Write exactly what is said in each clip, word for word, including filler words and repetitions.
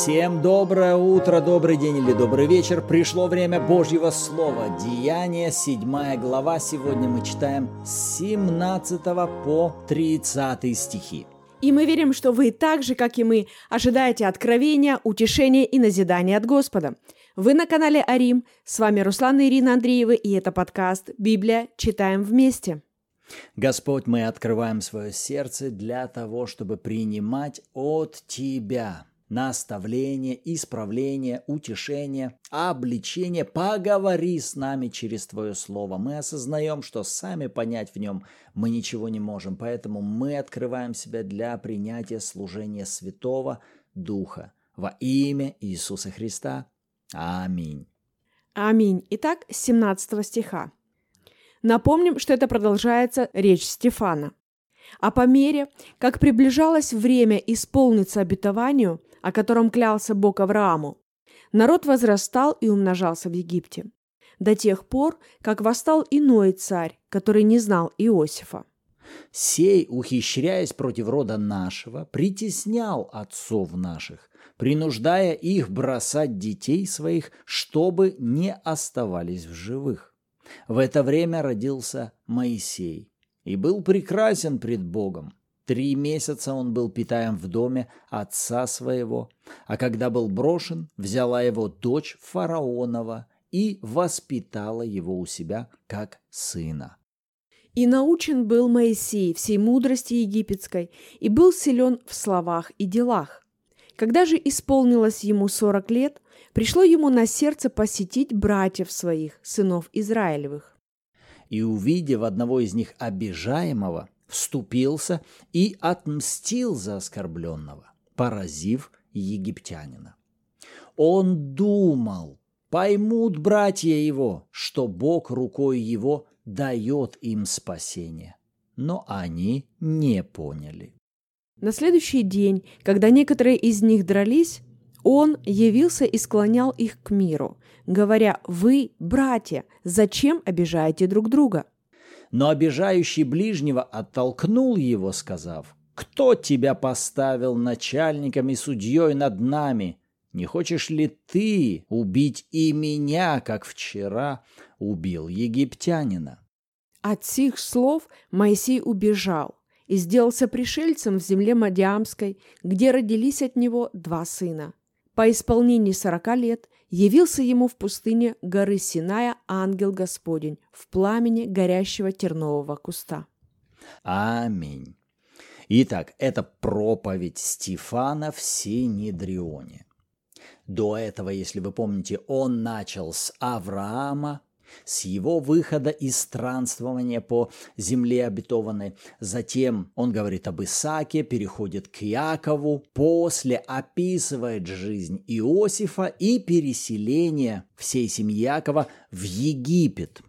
Всем доброе утро, добрый день или добрый вечер. Пришло время Божьего Слова. Деяния, седьмая глава. Сегодня мы читаем с семнадцатого по тридцатый стихи. И мы верим, что вы так же, как и мы, ожидаете откровения, утешения и назидания от Господа. Вы на канале Арим. С вами Руслан и Ирина Андреевы, и это подкаст «Библия. Читаем вместе». Господь, мы открываем свое сердце для того, чтобы принимать от Тебя наставление, исправление, утешение, обличение. Поговори с нами через Твое Слово. Мы осознаем, что сами понять в нем мы ничего не можем, поэтому мы открываем себя для принятия служения Святого Духа. Во имя Иисуса Христа. Аминь. Аминь. Итак, с семнадцатого стиха. Напомним, что это продолжается речь Стефана. А по мере, как приближалось время исполниться обетованию, о котором клялся Бог Аврааму, народ возрастал и умножался в Египте, до тех пор, как восстал иной царь, который не знал Иосифа. «Сей, ухищряясь против рода нашего, притеснял отцов наших, принуждая их бросать детей своих, чтобы не оставались в живых. В это время родился Моисей, и был прекрасен пред Богом. Три месяца он был питаем в доме отца своего, а когда был брошен, взяла его дочь фараонова и воспитала его у себя как сына. И научен был Моисей всей мудрости египетской, и был силен в словах и делах. Когда же исполнилось ему сорок лет, пришло ему на сердце посетить братьев своих, сынов Израилевых. И, увидев одного из них обижаемого, вступился и отмстил за оскорбленного, поразив египтянина. Он думал, поймут братья его, что Бог рукой его дает им спасение, но они не поняли. На следующий день, когда некоторые из них дрались, он явился и склонял их к миру, говоря: «Вы, братья, зачем обижаете друг друга?» Но обижающий ближнего оттолкнул его, сказав: «Кто тебя поставил начальником и судьей над нами? Не хочешь ли ты убить и меня, как вчера убил египтянина?» От сих слов Моисей убежал и сделался пришельцем в земле Мадиамской, где родились от него два сына. По исполнении сорока лет явился ему в пустыне горы Синая ангел Господень в пламени горящего тернового куста. Аминь. Итак, это проповедь Стефана в Синедрионе. До этого, если вы помните, он начал с Авраама, с его выхода из странствования по земле обетованной. Затем он говорит об Исааке, переходит к Иакову, после описывает жизнь Иосифа и переселение всей семьи Иакова в Египет.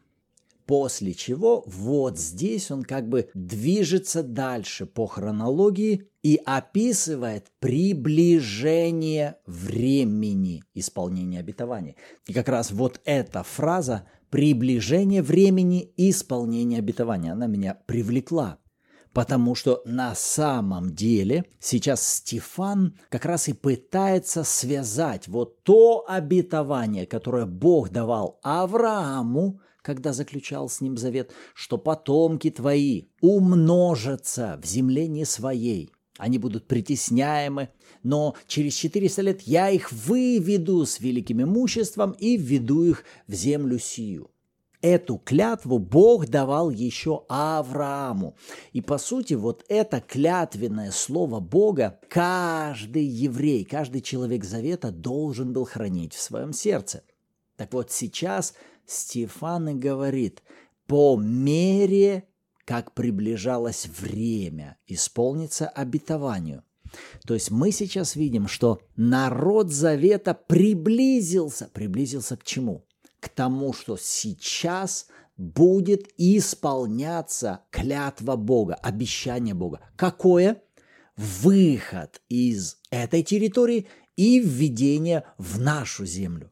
После чего вот здесь он как бы движется дальше по хронологии и описывает приближение времени исполнения обетования. И как раз вот эта фраза «приближение времени исполнения обетования» она меня привлекла, потому что на самом деле сейчас Стефан как раз и пытается связать вот то обетование, которое Бог давал Аврааму, когда заключал с ним завет, что потомки твои умножатся в земле не своей. Они будут притесняемы, но через четыреста лет я их выведу с великим имуществом и введу их в землю сию. Эту клятву Бог давал еще Аврааму. И, по сути, вот это клятвенное слово Бога каждый еврей, каждый человек завета должен был хранить в своем сердце. Так вот, сейчас Стефан и говорит: по мере, как приближалось время исполниться обетованию. То есть мы сейчас видим, что народ завета приблизился. Приблизился к чему? К тому, что сейчас будет исполняться клятва Бога, обещание Бога. Какое? Выход из этой территории и введение в нашу землю.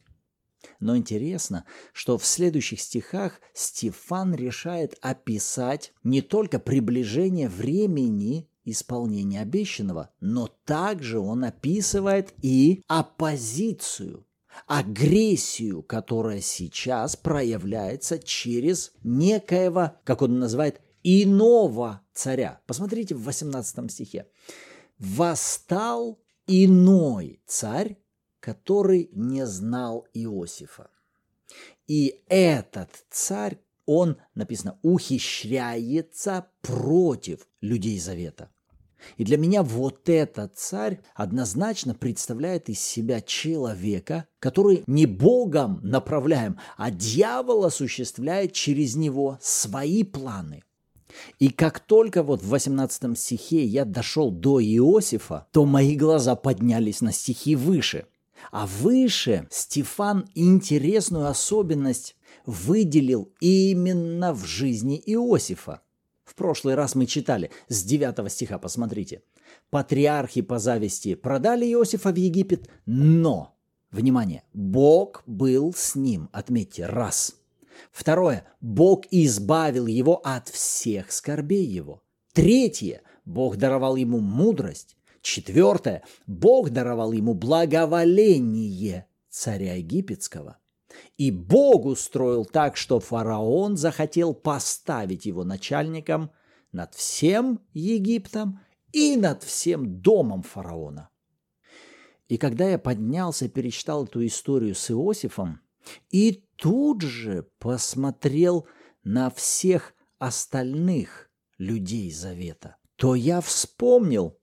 Но интересно, что в следующих стихах Стефан решает описать не только приближение времени исполнение обещанного, но также он описывает и оппозицию, агрессию, которая сейчас проявляется через некоего, как он называет, иного царя. Посмотрите в восемнадцатом стихе. «Восстал иной царь, который не знал Иосифа». И этот царь, он, написано, ухищряется против людей завета. И для меня вот этот царь однозначно представляет из себя человека, который не Богом направляем, а дьявол осуществляет через него свои планы. И как только вот в восемнадцатом стихе я дошел до Иосифа, то мои глаза поднялись на стихи выше. А выше Стефан интересную особенность выделил именно в жизни Иосифа. В прошлый раз мы читали с девятого стиха, посмотрите. «Патриархи по зависти продали Иосифа в Египет, но, внимание, Бог был с ним». Отметьте, раз. Второе. Бог избавил его от всех скорбей его. Третье. Бог даровал ему мудрость. Четвертое. Бог даровал ему благоволение царя египетского. И Бог устроил так, что фараон захотел поставить его начальником над всем Египтом и над всем домом фараона. И когда я поднялся и перечитал эту историю с Иосифом, и тут же посмотрел на всех остальных людей завета, то я вспомнил,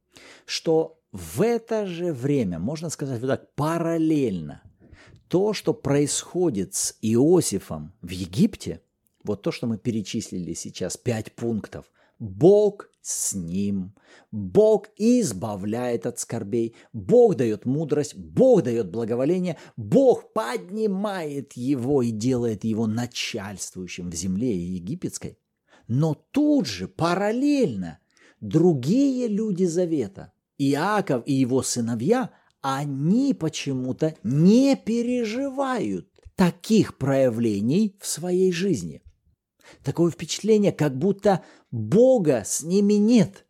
что в это же время, можно сказать вот так, параллельно, то, что происходит с Иосифом в Египте, вот то, что мы перечислили сейчас, пять пунктов, Бог с ним, Бог избавляет от скорбей, Бог дает мудрость, Бог дает благоволение, Бог поднимает его и делает его начальствующим в земле египетской. Но тут же параллельно другие люди завета, Иаков и его сыновья, они почему-то не переживают таких проявлений в своей жизни. Такое впечатление, как будто Бога с ними нет.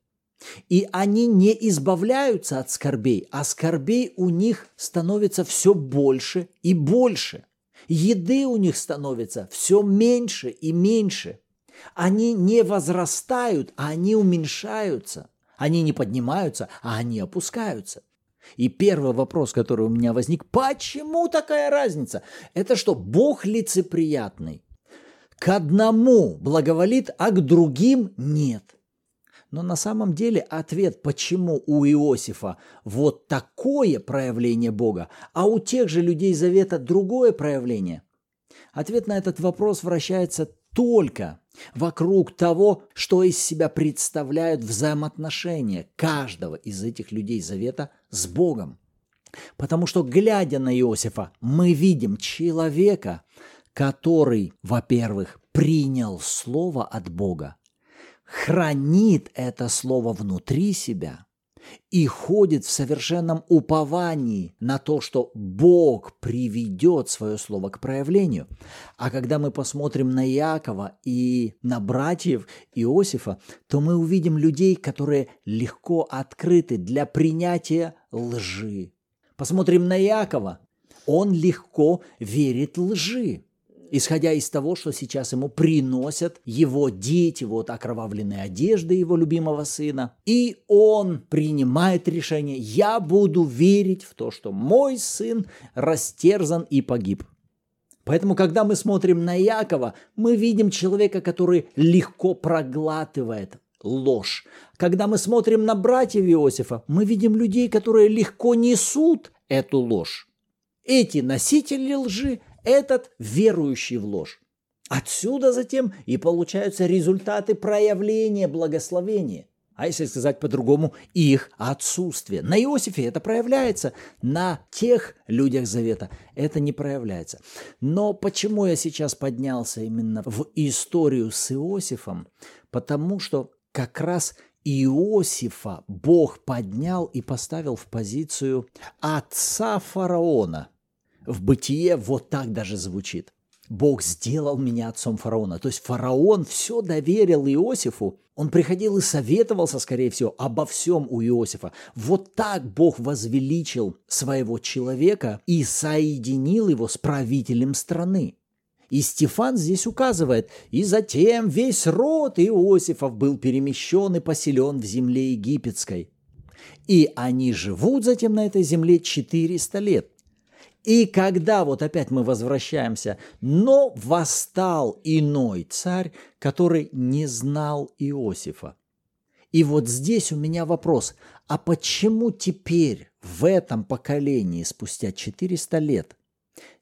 И они не избавляются от скорбей, а скорбей у них становится все больше и больше. Еды у них становится все меньше и меньше. Они не возрастают, а они уменьшаются. Они не поднимаются, а они опускаются. И первый вопрос, который у меня возник: почему такая разница? Это что, Бог лицеприятный? К одному благоволит, а к другим нет. Но на самом деле ответ, почему у Иосифа вот такое проявление Бога, а у тех же людей завета другое проявление, ответ на этот вопрос вращается только вокруг того, что из себя представляют взаимоотношения каждого из этих людей завета с Богом. Потому что, глядя на Иосифа, мы видим человека, который, во-первых, принял слово от Бога, хранит это слово внутри себя и ходит в совершенном уповании на то, что Бог приведет свое слово к проявлению. А когда мы посмотрим на Иакова и на братьев Иосифа, то мы увидим людей, которые легко открыты для принятия лжи. Посмотрим на Иакова, он легко верит лжи, исходя из того, что сейчас ему приносят его дети, вот окровавленные одежды его любимого сына. И он принимает решение: я буду верить в то, что мой сын растерзан и погиб. Поэтому, когда мы смотрим на Иакова, мы видим человека, который легко проглатывает ложь. Когда мы смотрим на братьев Иосифа, мы видим людей, которые легко несут эту ложь. Эти носители лжи, этот верующий в ложь. Отсюда затем и получаются результаты проявления благословения. А если сказать по-другому, их отсутствие. На Иосифе это проявляется, на тех людях завета это не проявляется. Но почему я сейчас поднялся именно в историю с Иосифом? Потому что как раз Иосифа Бог поднял и поставил в позицию отца фараона. В бытие вот так даже звучит. Бог сделал меня отцом фараона. То есть фараон все доверил Иосифу. Он приходил и советовался, скорее всего, обо всем у Иосифа. Вот так Бог возвеличил своего человека и соединил его с правителем страны. И Стефан здесь указывает: «И затем весь род Иосифов был перемещен и поселен в земле египетской. И они живут затем на этой земле четыреста лет. И когда, вот опять мы возвращаемся, но восстал иной царь, который не знал Иосифа». И вот здесь у меня вопрос: а почему теперь в этом поколении, спустя четыреста лет,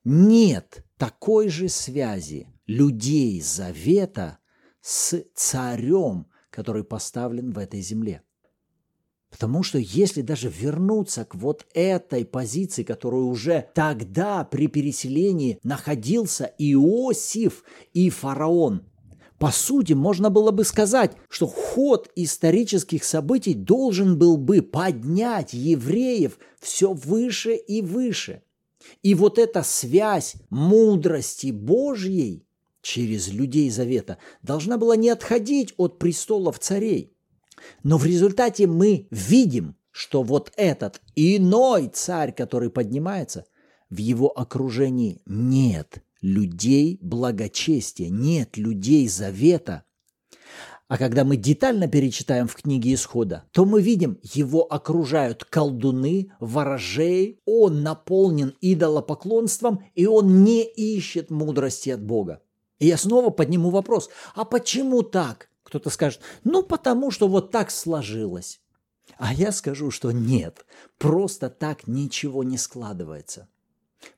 нет такой же связи людей завета с царем, который поставлен в этой земле? Потому что если даже вернуться к вот этой позиции, которую уже тогда при переселении находился Иосиф и фараон, по сути, можно было бы сказать, что ход исторических событий должен был бы поднять евреев все выше и выше. И вот эта связь мудрости Божьей через людей завета должна была не отходить от престолов царей. Но в результате мы видим, что вот этот иной царь, который поднимается, в его окружении нет людей благочестия, нет людей завета. А когда мы детально перечитаем в книге Исхода, то мы видим, его окружают колдуны, ворожеи, он наполнен идолопоклонством, и он не ищет мудрости от Бога. И я снова подниму вопрос: а почему так? Кто-то скажет: ну, потому что вот так сложилось. А я скажу, что нет, просто так ничего не складывается.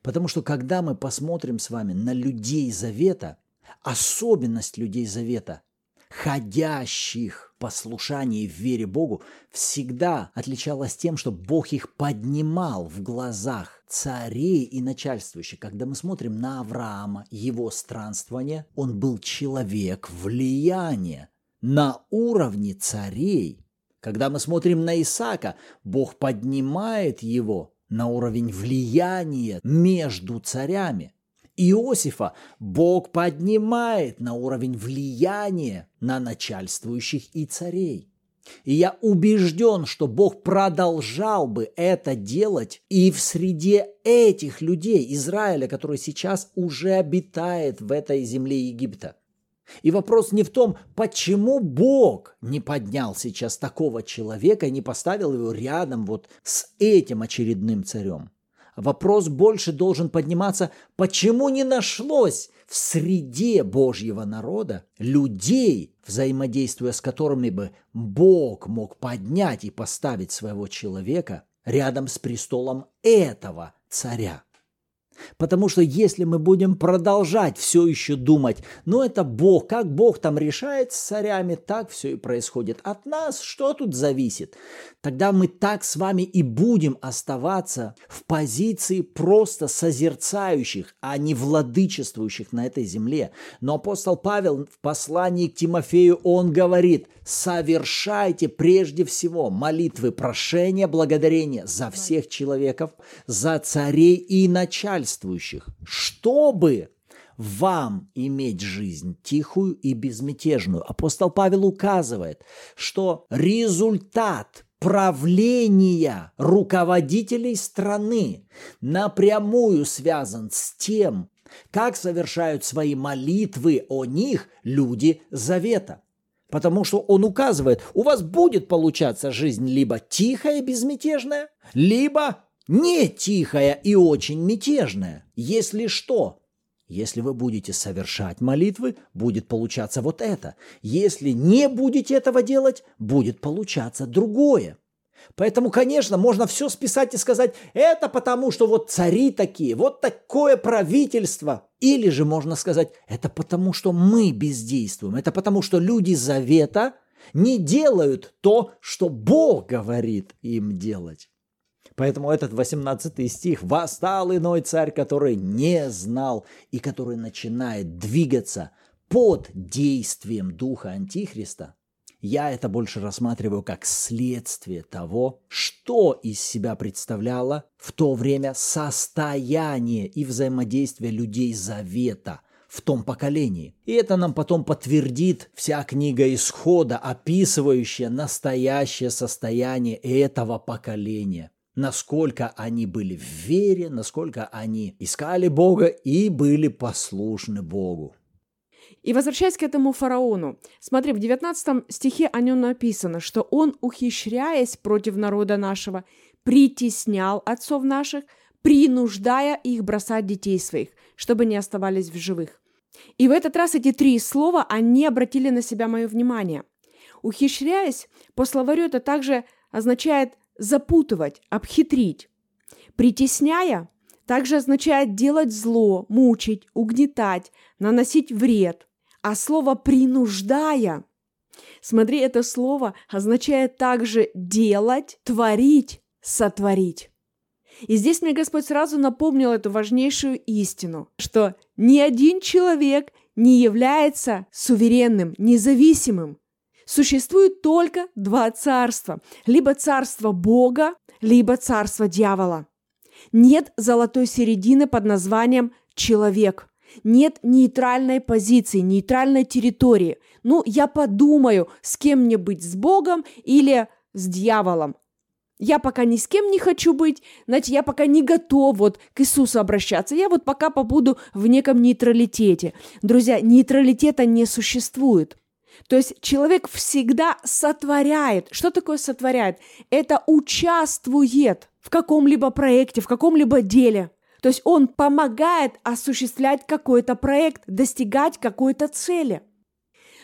Потому что когда мы посмотрим с вами на людей завета, особенность людей завета, ходящих в послушании и в вере Богу, всегда отличалась тем, что Бог их поднимал в глазах царей и начальствующих. Когда мы смотрим на Авраама, его странствование, он был человек влияния на уровне царей. Когда мы смотрим на Исаака, Бог поднимает его на уровень влияния между царями. Иосифа Бог поднимает на уровень влияния на начальствующих и царей. И я убежден, что Бог продолжал бы это делать и в среде этих людей Израиля, который сейчас уже обитает в этой земле Египта. И вопрос не в том, почему Бог не поднял сейчас такого человека и не поставил его рядом вот с этим очередным царем. Вопрос больше должен подниматься: почему не нашлось в среде Божьего народа людей, взаимодействуя с которыми бы Бог мог поднять и поставить своего человека рядом с престолом этого царя? Потому что если мы будем продолжать все еще думать, ну это Бог, как Бог там решает с царями, так все и происходит. От нас что тут зависит? Тогда мы так с вами и будем оставаться в позиции просто созерцающих, а не владычествующих на этой земле. Но апостол Павел в послании к Тимофею, он говорит: совершайте прежде всего молитвы, прошения, благодарения за всех человеков, за царей и начальников, чтобы вам иметь жизнь тихую и безмятежную. Апостол Павел указывает, что результат правления руководителей страны напрямую связан с тем, как совершают свои молитвы о них люди завета. Потому что он указывает: у вас будет получаться жизнь либо тихая и безмятежная, либо не тихая и очень мятежная. Если что, если вы будете совершать молитвы, будет получаться вот это. Если не будете этого делать, будет получаться другое. Поэтому, конечно, можно все списать и сказать: это потому, что вот цари такие, вот такое правительство. Или же можно сказать: это потому, что мы бездействуем, это потому, что люди завета не делают то, что Бог говорит им делать. Поэтому этот восемнадцатый стих: «Восстал иной царь, который не знал, и который начинает двигаться под действием духа Антихриста». Я это больше рассматриваю как следствие того, что из себя представляло в то время состояние и взаимодействие людей завета в том поколении. И это нам потом подтвердит вся книга Исхода, описывающая настоящее состояние этого поколения. Насколько они были в вере, насколько они искали Бога и были послушны Богу. И возвращаясь к этому фараону, смотри, в девятнадцатом стихе о нем написано, что он, ухищряясь против народа нашего, притеснял отцов наших, принуждая их бросать детей своих, чтобы не оставались в живых. И в этот раз эти три слова, они обратили на себя мое внимание. Ухищряясь, по словарю это также означает запутывать, обхитрить. Притесняя также означает делать зло, мучить, угнетать, наносить вред. А слово «принуждая», смотри, это слово означает также делать, творить, сотворить. И здесь мне Господь сразу напомнил эту важнейшую истину, что ни один человек не является суверенным, независимым. Существует только два царства. Либо царство Бога, либо царство дьявола. Нет золотой середины под названием «человек». Нет нейтральной позиции, нейтральной территории. Ну, я подумаю, с кем мне быть, с Богом или с дьяволом. Я пока ни с кем не хочу быть, значит, я пока не готов вот к Иисусу обращаться. Я вот пока побуду в неком нейтралитете. Друзья, нейтралитета не существует. То есть человек всегда сотворяет. Что такое сотворяет? Это участвует в каком-либо проекте, в каком-либо деле. То есть он помогает осуществлять какой-то проект, достигать какой-то цели.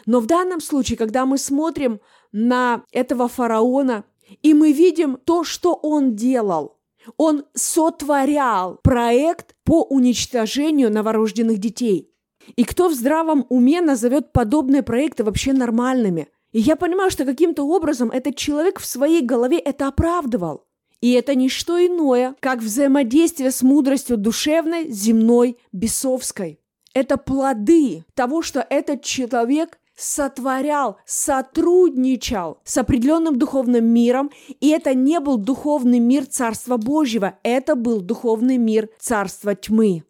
Но в данном случае, когда мы смотрим на этого фараона, и мы видим то, что он делал, он сотворял проект по уничтожению новорожденных детей. И кто в здравом уме назовет подобные проекты вообще нормальными? И я понимаю, что каким-то образом этот человек в своей голове это оправдывал. И это не что иное, как взаимодействие с мудростью душевной, земной, бесовской. Это плоды того, что этот человек сотворял, сотрудничал с определенным духовным миром, и это не был духовный мир Царства Божьего, это был духовный мир Царства Тьмы.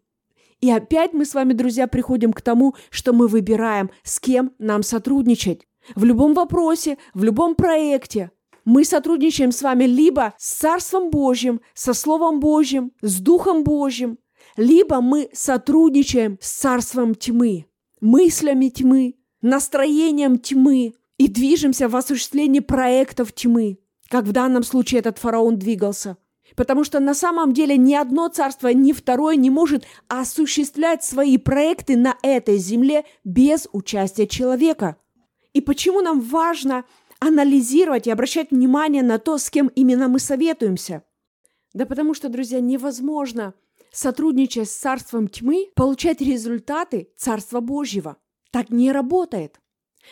И опять мы с вами, друзья, приходим к тому, что мы выбираем, с кем нам сотрудничать. В любом вопросе, в любом проекте мы сотрудничаем с вами либо с Царством Божьим, со Словом Божьим, с Духом Божьим, либо мы сотрудничаем с Царством Тьмы, мыслями тьмы, настроением тьмы и движемся в осуществлении проектов тьмы, как в данном случае этот фараон двигался. Потому что на самом деле ни одно царство, ни второе не может осуществлять свои проекты на этой земле без участия человека. И почему нам важно анализировать и обращать внимание на то, с кем именно мы советуемся? Да потому что, друзья, невозможно, сотрудничая с царством тьмы, получать результаты Царства Божьего. Так не работает.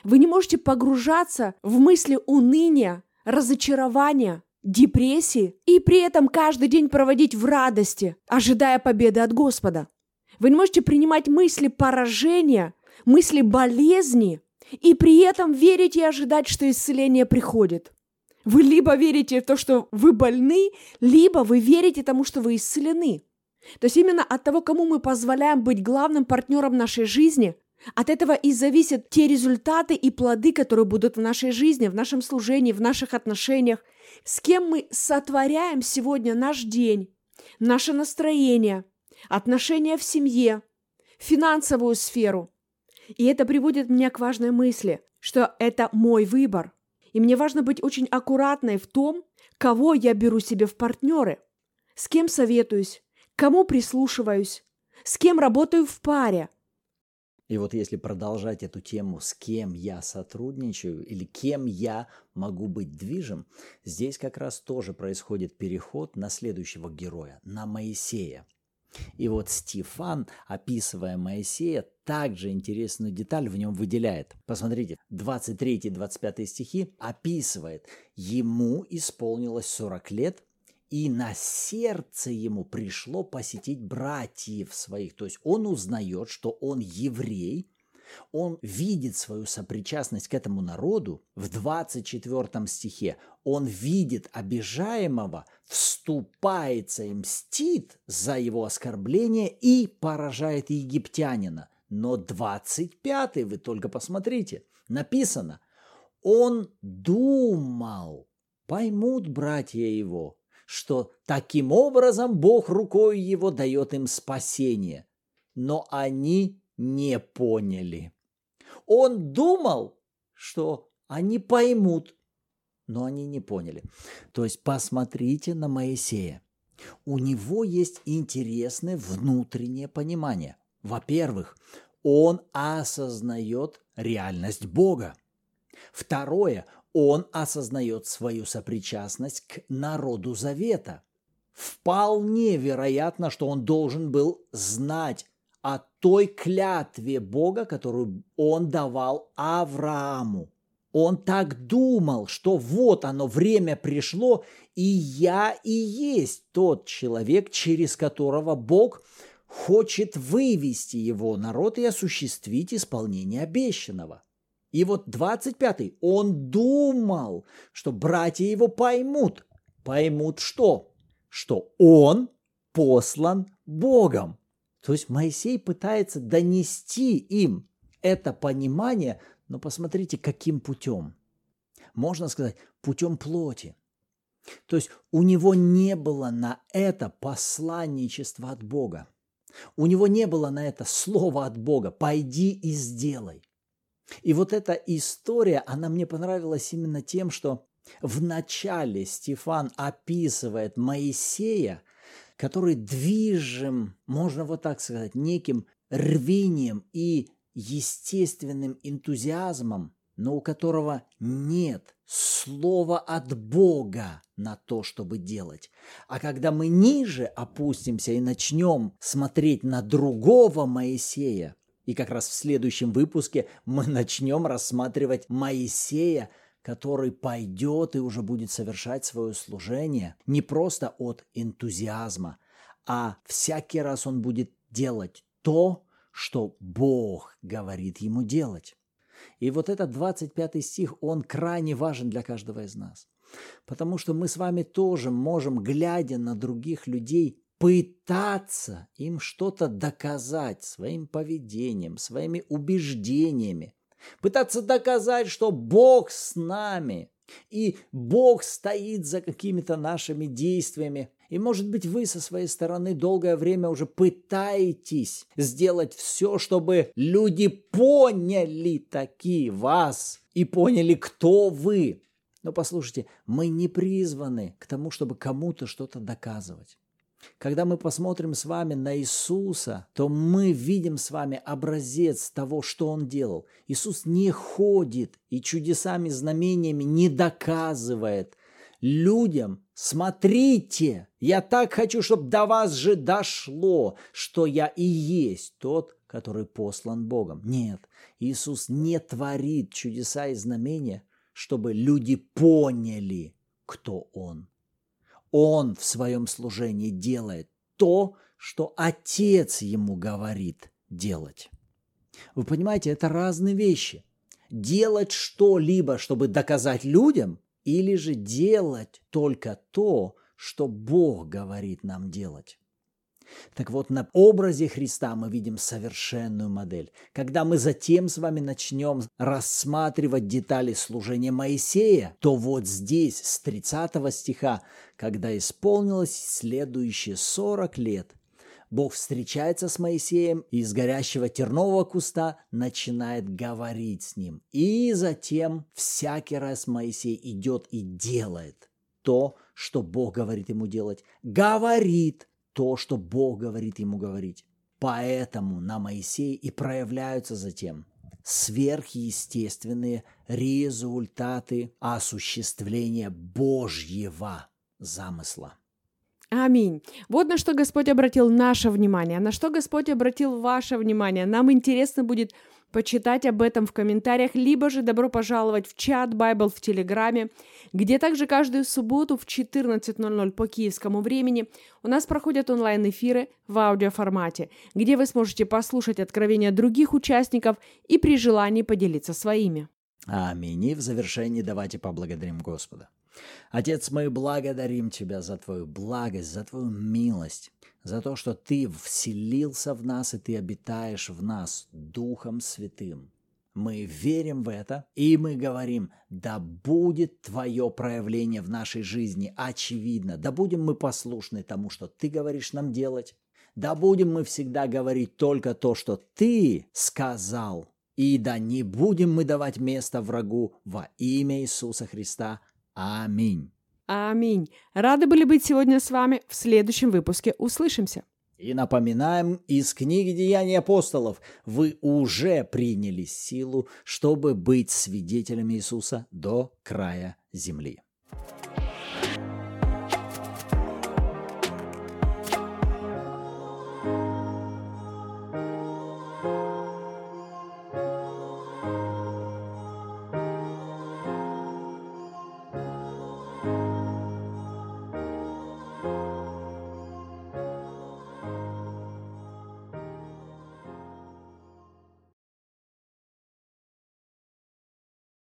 Вы не можете погружаться в мысли уныния, разочарования, депрессии и при этом каждый день проводить в радости, ожидая победы от Господа. Вы не можете принимать мысли поражения, мысли болезни и при этом верить и ожидать, что исцеление приходит. Вы либо верите в то, что вы больны, либо вы верите тому, что вы исцелены. То есть именно от того, кому мы позволяем быть главным партнером нашей жизни, от этого и зависят те результаты и плоды, которые будут в нашей жизни, в нашем служении, в наших отношениях. С кем мы сотворяем сегодня наш день, наше настроение, отношения в семье, финансовую сферу. И это приводит меня к важной мысли, что это мой выбор. И мне важно быть очень аккуратной в том, кого я беру себе в партнеры, с кем советуюсь, кому прислушиваюсь, с кем работаю в паре. И вот если продолжать эту тему, с кем я сотрудничаю или кем я могу быть движим, здесь как раз тоже происходит переход на следующего героя, на Моисея. И вот Стефан, описывая Моисея, также интересную деталь в нем выделяет. Посмотрите, двадцать третий двадцать пятый стихи описывает: «Ему исполнилось сорок лет, и на сердце ему пришло посетить братьев своих». То есть он узнает, что он еврей, он видит свою сопричастность к этому народу. В двадцать четвёртом стихе он видит обижаемого, вступается и мстит за его оскорбление и поражает египтянина. но двадцать пятый, вы только посмотрите, написано, он думал, поймут братья его, что таким образом Бог рукой его дает им спасение, но они не поняли. Он думал, что они поймут, но они не поняли. То есть посмотрите на Моисея. У него есть интересное внутреннее понимание. Во-первых, он осознает реальность Бога. Второе, он осознает свою сопричастность к народу Завета. Вполне вероятно, что он должен был знать о той клятве Бога, которую он давал Аврааму. Он так думал, что вот оно, время пришло, и я и есть тот человек, через которого Бог хочет вывести его народ и осуществить исполнение обещанного. И вот двадцать пятый. Он думал, что братья его поймут. Поймут что? Что он послан Богом. То есть Моисей пытается донести им это понимание, но посмотрите, каким путем. Можно сказать, путем плоти. То есть у него не было на это посланничества от Бога. У него не было на это слова от Бога «пойди и сделай». И вот эта история, она мне понравилась именно тем, что вначале Стефан описывает Моисея, который движим, можно вот так сказать, неким рвением и естественным энтузиазмом, но у которого нет слова от Бога на то, чтобы делать. А когда мы ниже опустимся и начнем смотреть на другого Моисея, и как раз в следующем выпуске мы начнем рассматривать Моисея, который пойдет и уже будет совершать свое служение не просто от энтузиазма, а всякий раз он будет делать то, что Бог говорит ему делать. И вот этот двадцать пятый стих, он крайне важен для каждого из нас. Потому что мы с вами тоже можем, глядя на других людей, пытаться им что-то доказать своим поведением, своими убеждениями, пытаться доказать, что Бог с нами, и Бог стоит за какими-то нашими действиями. И, может быть, вы со своей стороны долгое время уже пытаетесь сделать все, чтобы люди поняли таки вас и поняли, кто вы. Но послушайте, мы не призваны к тому, чтобы кому-то что-то доказывать. Когда мы посмотрим с вами на Иисуса, то мы видим с вами образец того, что Он делал. Иисус не ходит и чудесами, знамениями не доказывает людям: смотрите, я так хочу, чтобы до вас же дошло, что я и есть тот, который послан Богом. Нет, Иисус не творит чудеса и знамения, чтобы люди поняли, кто Он. Он в своем служении делает то, что Отец ему говорит делать. Вы понимаете, это разные вещи. Делать что-либо, чтобы доказать людям, или же делать только то, что Бог говорит нам делать. Так вот, на образе Христа мы видим совершенную модель. Когда мы затем с вами начнем рассматривать детали служения Моисея, то вот здесь, с тридцатого стиха, когда исполнилось следующие сорок лет, Бог встречается с Моисеем и из горящего тернового куста начинает говорить с ним. И затем всякий раз Моисей идет и делает то, что Бог говорит ему делать. Говорит то, что Бог говорит ему говорить. Поэтому на Моисее и проявляются затем сверхъестественные результаты осуществления Божьего замысла. Аминь. Вот на что Господь обратил наше внимание, на что Господь обратил ваше внимание. Нам интересно будет почитать об этом в комментариях, либо же добро пожаловать в чат Bible в Телеграме, где также каждую субботу в четырнадцать ноль ноль по киевскому времени у нас проходят онлайн-эфиры в аудиоформате, где вы сможете послушать откровения других участников и при желании поделиться своими. Аминь. И в завершении давайте поблагодарим Господа. Отец, мы благодарим Тебя за Твою благость, за Твою милость, за то, что Ты вселился в нас и Ты обитаешь в нас Духом Святым. Мы верим в это, и мы говорим, да будет Твое проявление в нашей жизни очевидно, да будем мы послушны тому, что Ты говоришь нам делать, да будем мы всегда говорить только то, что Ты сказал, и да не будем мы давать место врагу во имя Иисуса Христа. Аминь. Аминь. Рады были быть сегодня с вами. В следующем выпуске услышимся. И напоминаем, из книги «Деяния апостолов» вы уже приняли силу, чтобы быть свидетелями Иисуса до края земли.